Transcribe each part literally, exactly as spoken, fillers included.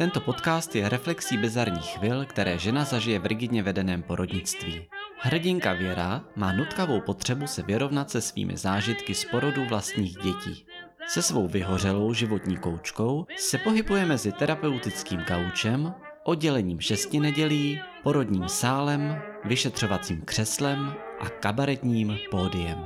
Tento podcast je reflexí bizarních chvil, které žena zažije v rigidně vedeném porodnictví. Hrdinka Věra má nutkavou potřebu se vyrovnat se svými zážitky z porodu vlastních dětí. Se svou vyhořelou životní koučkou se pohybuje mezi terapeutickým gaučem, oddělením šesti nedělí, porodním sálem, vyšetřovacím křeslem a kabaretním pódiem.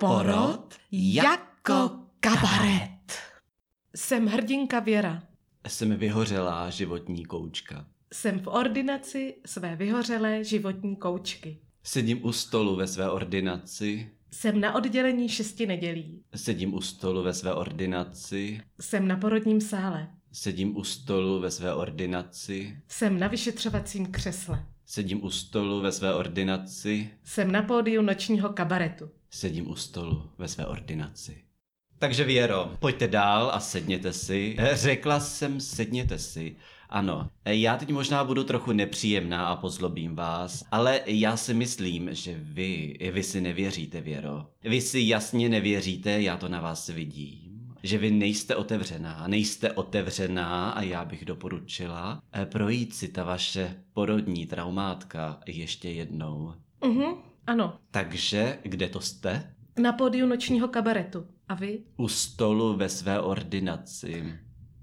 Porod jako kabaret. Jsem hrdinka Věra. Jsem vyhořelá životní koučka. Jsem v ordinaci své vyhořelé životní koučky. Sedím u stolu ve své ordinaci. Jsem na oddělení šesti nedělí. Sedím u stolu ve své ordinaci. Jsem na porodním sále. Sedím u stolu ve své ordinaci. Jsem na vyšetřovacím křesle. Sedím u stolu ve své ordinaci. Jsem na pódiu nočního kabaretu. Sedím u stolu ve své ordinaci. Takže Věro, pojďte dál a sedněte si. Řekla jsem sedněte si. Ano, já teď možná budu trochu nepříjemná a pozlobím vás, ale já si myslím, že vy, vy si nevěříte, Věro. Vy si jasně nevěříte, já to na vás vidím, že vy nejste otevřená, nejste otevřená a já bych doporučila projít si ta vaše porodní traumátka ještě jednou. Mhm, ano. Takže, kde to jste? Na pódiu nočního kabaretu. A vy? U stolu ve své ordinaci.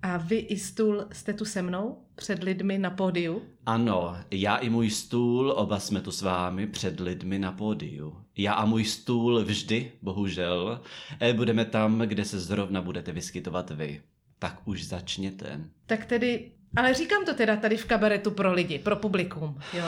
A vy i stůl jste tu se mnou? Před lidmi na pódiu? Ano, já i můj stůl, oba jsme tu s vámi před lidmi na pódiu. Já a můj stůl vždy, bohužel, budeme tam, kde se zrovna budete vyskytovat vy. Tak už začněte. Tak tedy, ale říkám to teda tady v kabaretu pro lidi, pro publikum, jo?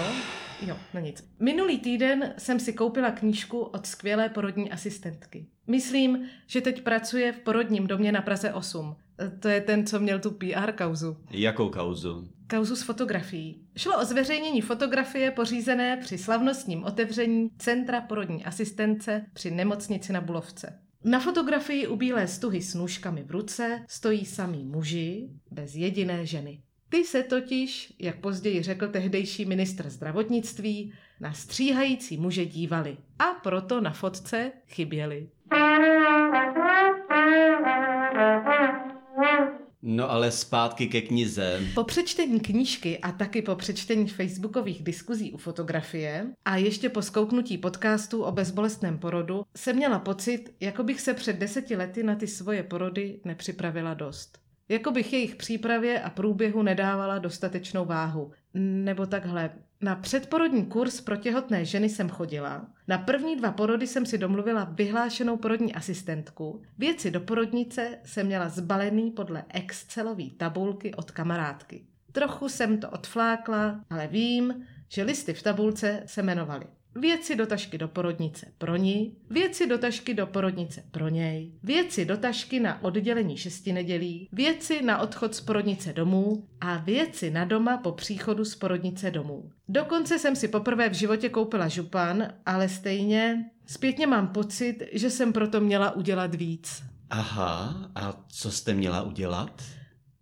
Jo, no nic. Minulý týden jsem si koupila knížku od skvělé porodní asistentky. Myslím, že teď pracuje v porodním domě na Praze osm. To je ten, co měl tu P R kauzu. Jakou kauzu? Kauzu s fotografií. Šlo o zveřejnění fotografie pořízené při slavnostním otevření Centra porodní asistence při nemocnici na Bulovce. Na fotografii u bílé stuhy s nůžkami v ruce stojí samí muži bez jediné ženy. Ty se totiž, jak později řekl tehdejší ministr zdravotnictví, na stříhající muže dívali a proto na fotce chyběli. No ale zpátky ke knize. Po přečtení knížky a taky po přečtení facebookových diskuzí u fotografie a ještě po zkouknutí podcastů o bezbolestném porodu jsem měla pocit, jako bych se před deseti lety na ty svoje porody nepřipravila dost. Jako bych jejich přípravě a průběhu nedávala dostatečnou váhu. Nebo takhle, na předporodní kurz pro těhotné ženy jsem chodila, na první dva porody jsem si domluvila vyhlášenou porodní asistentku, věci do porodnice jsem měla zbalený podle excelové tabulky od kamarádky. Trochu jsem to odflákla, ale vím, že listy v tabulce se jmenovaly. Věci do tašky do porodnice pro ní, věci do tašky do porodnice pro něj, věci do tašky na oddělení šesti nedělí, věci na odchod z porodnice domů a věci na doma po příchodu z porodnice domů. Dokonce jsem si poprvé v životě koupila župan, ale stejně zpětně mám pocit, že jsem proto měla udělat víc. Aha, a co jste měla udělat?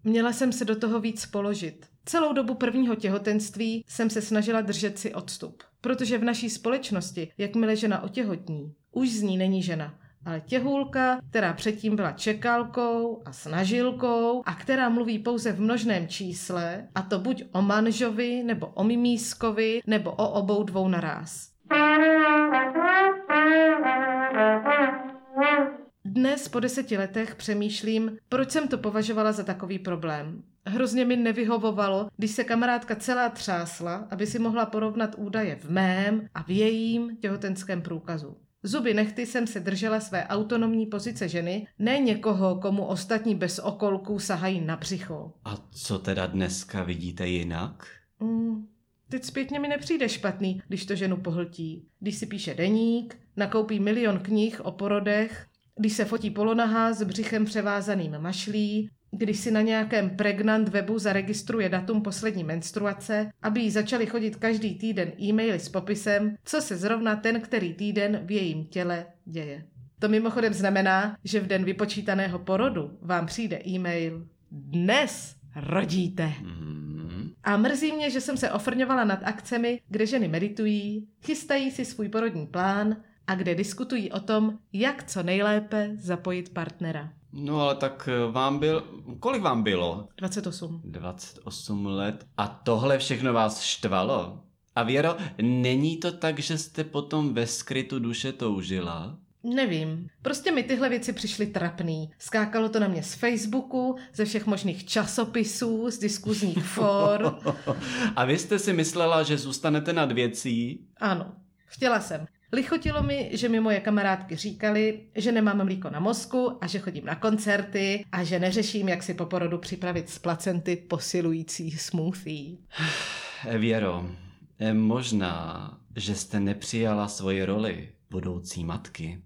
Měla jsem se do toho víc položit. Celou dobu prvního těhotenství jsem se snažila držet si odstup. Protože v naší společnosti, jakmile žena otěhotní, už z ní není žena, ale těhůlka, která předtím byla čekálkou a snažilkou a která mluví pouze v množném čísle, a to buď o manžovi, nebo o mimískovi, nebo o obou dvou naráz. Dnes po deseti letech přemýšlím, proč jsem to považovala za takový problém. Hrozně mi nevyhovovalo, když se kamarádka celá třásla, aby si mohla porovnat údaje v mém a v jejím těhotenském průkazu. Zuby nehty jsem se držela své autonomní pozice ženy, ne někoho, komu ostatní bez okolků sahají na břicho. A co teda dneska vidíte jinak? Mm, teď zpětně mi nepřijde špatný, když to ženu pohltí. Když si píše deník, nakoupí milion knih o porodech, když se fotí polonahá s břichem převázaným mašlí, když si na nějakém pregnant webu zaregistruje datum poslední menstruace, aby jí začaly chodit každý týden e-maily s popisem, co se zrovna ten který týden v jejím těle děje. To mimochodem znamená, že v den vypočítaného porodu vám přijde e-mail dnes rodíte. A mrzí mě, že jsem se ofrňovala nad akcemi, kde ženy meditují, chystají si svůj porodní plán, a kde diskutují o tom, jak co nejlépe zapojit partnera. No ale tak vám byl, kolik vám bylo? dvacet osm. dvacet osm let a tohle všechno vás štvalo? A Věro, není to tak, že jste potom ve skrytu duše toužila? Nevím. Prostě mi tyhle věci přišly trapný. Skákalo to na mě z Facebooku, ze všech možných časopisů, z diskuzních for. A vy jste si myslela, že zůstanete nad věcí? Ano. Chtěla jsem. Lichotilo mi, že mi moje kamarádky říkali, že nemám mlíko na mozku a že chodím na koncerty a že neřeším, jak si po porodu připravit z placenty posilující smoothie. Věro, možná, že jste nepřijala svoji roli budoucí matky.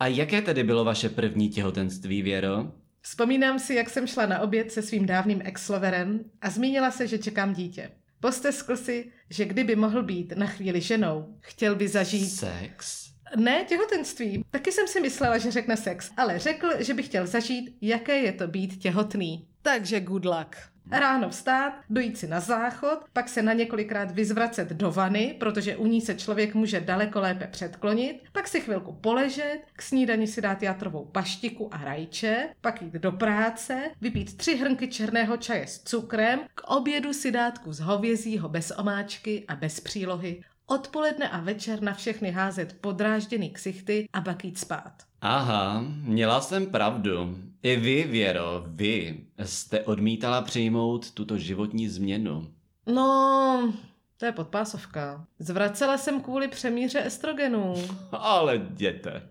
A jaké tedy bylo vaše první těhotenství, Věro? Vzpomínám si, jak jsem šla na oběd se svým dávným exloverem a zmínila se, že čekám dítě. Posteskl si, že kdyby mohl být na chvíli ženou, chtěl by zažít... Sex? Ne, těhotenství. Taky jsem si myslela, že řekne sex, ale řekl, že by chtěl zažít, jaké je to být těhotný. Takže good luck. Ráno vstát, dojít si na záchod, pak se na několikrát vyzvracet do vany, protože u ní se člověk může daleko lépe předklonit, pak si chvilku poležet, k snídani si dát játrovou paštiku a rajče, pak jít do práce, vypít tři hrnky černého čaje s cukrem, k obědu si dát kus hovězího bez omáčky a bez přílohy, odpoledne a večer na všechny házet podrážděný ksichty a pak jít spát. Aha, měla jsem pravdu. I vy, Věro, vy jste odmítala přijmout tuto životní změnu. No, to je podpásovka. Zvracela jsem kvůli přemíře estrogenů. Ale děte.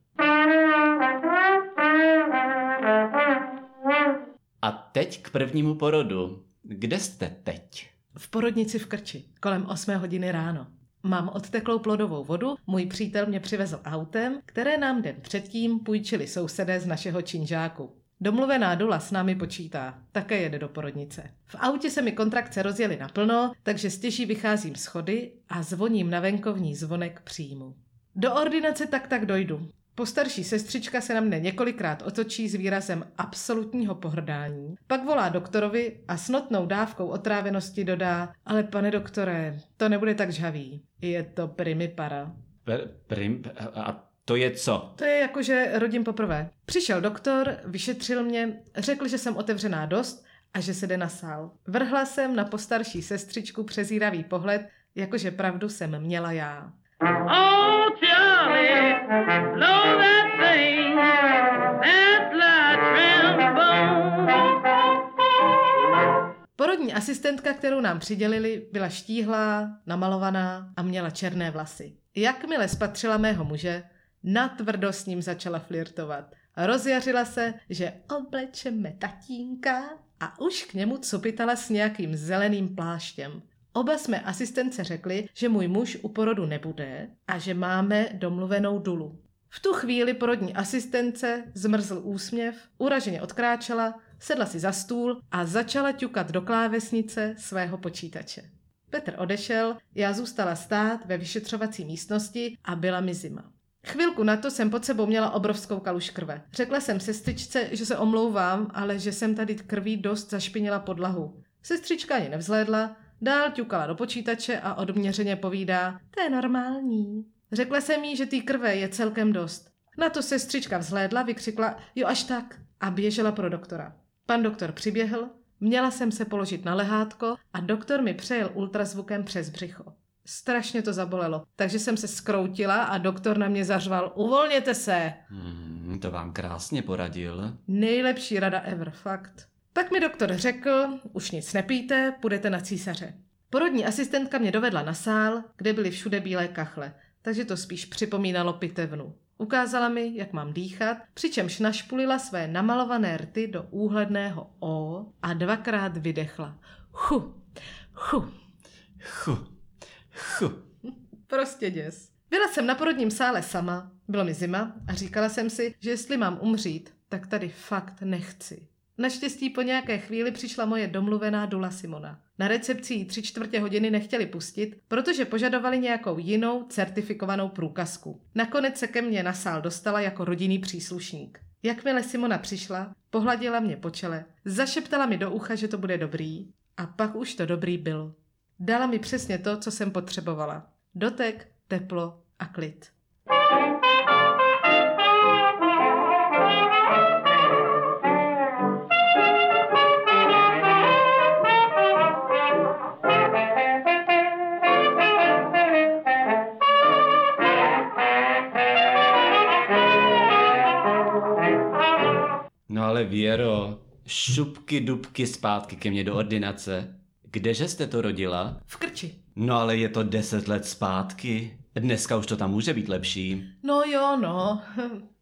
A teď k prvnímu porodu. Kde jste teď? V porodnici v Krči, kolem osmé hodiny ráno. Mám odteklou plodovou vodu, můj přítel mě přivezl autem, které nám den předtím půjčili sousedé z našeho činžáku. Domluvená Dula s námi počítá, také jede do porodnice. V autě se mi kontrakce rozjeli naplno, takže stěží vycházím schody a zvoním na venkovní zvonek příjmu. Do ordinace tak tak dojdu. Postarší sestřička se na mne několikrát otočí s výrazem absolutního pohrdání, pak volá doktorovi a s notnou dávkou otrávenosti dodá: ale pane doktore, to nebude tak žhavý. Je to primipara. Per, prim, a to je co? To je jako, že rodím poprvé. Přišel doktor, vyšetřil mě, řekl, že jsem otevřená dost a že se jde na sál. Vrhla jsem na postarší sestřičku přezíravý pohled, jakože pravdu jsem měla já. Oh, Charlie, blow that thing, that light trombone. Porodní asistentka, kterou nám přidělili, byla štíhlá, namalovaná a měla černé vlasy. Jakmile spatřila mého muže, natvrdo s ním začala flirtovat. Rozjařila se, že oblečeme tatínka a už k němu cupitala s nějakým zeleným pláštěm. Oba jsme asistence řekli, že můj muž u porodu nebude a že máme domluvenou Dulu. V tu chvíli porodní asistence zmrzl úsměv, uraženě odkráčela, sedla si za stůl a začala ťukat do klávesnice svého počítače. Petr odešel, já zůstala stát ve vyšetřovací místnosti a byla mi zima. Chvilku na to jsem pod sebou měla obrovskou kaluž krve. Řekla jsem sestřičce, že se omlouvám, ale že jsem tady krví dost zašpinila podlahu. Sestřička ani nevzhlédla, dál ťukala do počítače a odměřeně povídá: to je normální. Řekla jsem jí, že té krve je celkem dost. Na to sestřička vzhlédla, vykřikla: jo, až tak, a běžela pro doktora. Pan doktor přiběhl, měla jsem se položit na lehátko a doktor mi přejel ultrazvukem přes břicho. Strašně to zabolelo, takže jsem se skroutila a doktor na mě zařval: uvolněte se! Hmm, to vám krásně poradil. Nejlepší rada ever, fakt. Tak mi doktor řekl: už nic nepijte, půjdete na císaře. Porodní asistentka mě dovedla na sál, kde byly všude bílé kachle, takže to spíš připomínalo pitevnu. Ukázala mi, jak mám dýchat, přičemž našpulila své namalované rty do úhledného O a dvakrát vydechla. Chu, chu, chu, chu. Prostě děs. Byla jsem na porodním sále sama, bylo mi zima a říkala jsem si, že jestli mám umřít, tak tady fakt nechci. Naštěstí po nějaké chvíli přišla moje domluvená Dula Simona. Na recepci ji tři čtvrtě hodiny nechtěli pustit, protože požadovali nějakou jinou certifikovanou průkazku. Nakonec se ke mně na sál dostala jako rodinný příslušník. Jakmile Simona přišla, pohladila mě po čele, zašeptala mi do ucha, že to bude dobrý, a pak už to dobrý bylo. Dala mi přesně to, co jsem potřebovala. Dotek, teplo a klid. No ale Věro, šupky dubky zpátky ke mně do ordinace. Kdeže jste to rodila? V Krči. No ale je to deset let zpátky. Dneska už to tam může být lepší. No jo, no.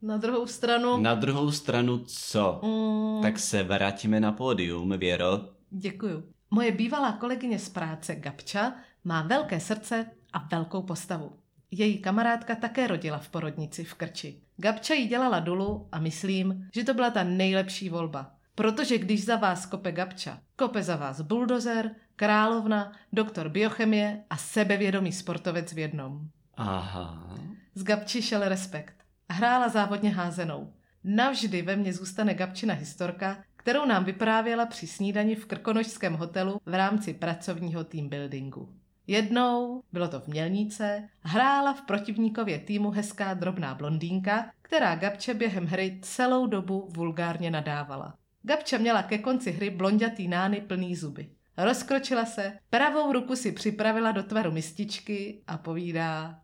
Na druhou stranu... Na druhou stranu co? Mm. Tak se vrátíme na pódium, Věro. Děkuju. Moje bývalá kolegyně z práce Gabča má velké srdce a velkou postavu. Její kamarádka také rodila v porodnici v Krči. Gabča jí dělala dulu a myslím, že to byla ta nejlepší volba. Protože když za vás kope Gabča, kope za vás buldozer, královna, doktor biochemie a sebevědomý sportovec v jednom. Aha. Z Gabči šel respekt. Hrála závodně házenou. Navždy ve mně zůstane Gabčina historka, kterou nám vyprávěla při snídani v Krkonošském hotelu v rámci pracovního teambuildingu. Jednou, bylo to v Mělnice, hrála v protivníkově týmu hezká drobná blondýnka, která Gabče během hry celou dobu vulgárně nadávala. Gabča měla ke konci hry blondětý nány plný zuby. Rozkročila se, pravou ruku si připravila do tvaru mističky a povídá,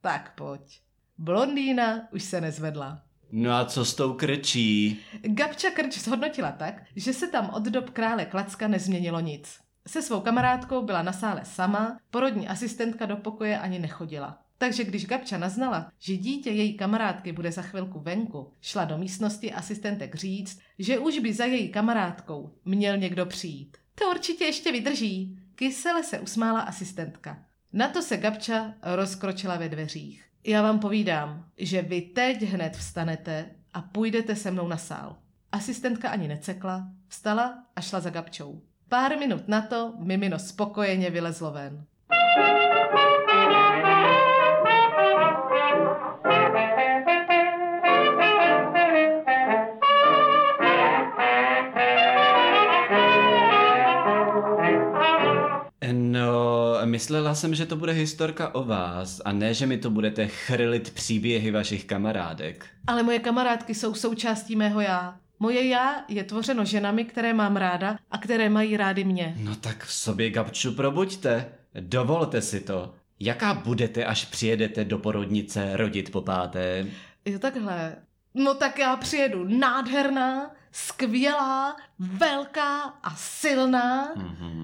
tak pojď. Blondýna už se nezvedla. No a co s tou Krčí? Gabča Krč zhodnotila tak, že se tam od dob krále Klacka nezměnilo nic. Se svou kamarádkou byla na sále sama, porodní asistentka do pokoje ani nechodila. Takže když Gabča naznala, že dítě její kamarádky bude za chvilku venku, šla do místnosti asistentek říct, že už by za její kamarádkou měl někdo přijít. To určitě ještě vydrží, kysele se usmála asistentka. Na to se Gabča rozkročila ve dveřích. Já vám povídám, že vy teď hned vstanete a půjdete se mnou na sál. Asistentka ani necekla, vstala a šla za Gabčou. Pár minut na to mimino spokojeně vylezlo ven. No, myslela jsem, že to bude historka o vás a ne, že mi to budete chrlit příběhy vašich kamarádek. Ale moje kamarádky jsou součástí mého já. Moje já je tvořeno ženami, které mám ráda a které mají rády mě. No tak v sobě, Gabču, probuďte. Dovolte si to. Jaká budete, až přijedete do porodnice rodit po páté? Jo takhle. No tak já přijedu nádherná, skvělá, velká a silná. Mm-hmm.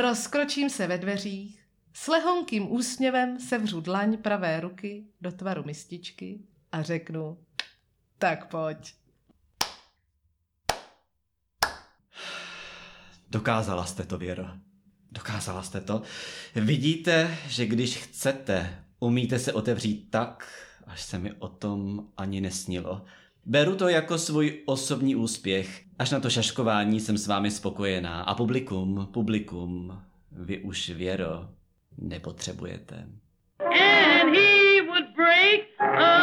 Rozkročím se ve dveřích. S lehonkým úsměvem sevřu dlaň pravé ruky do tvaru mističky a řeknu, tak pojď. Dokázala jste to, Věro. Dokázala jste to. Vidíte, že když chcete, umíte se otevřít tak, až se mi o tom ani nesnilo. Beru to jako svůj osobní úspěch. Až na to šaškování jsem s vámi spokojená. A publikum, publikum, vy už, Věro, nepotřebujete. And he would break a-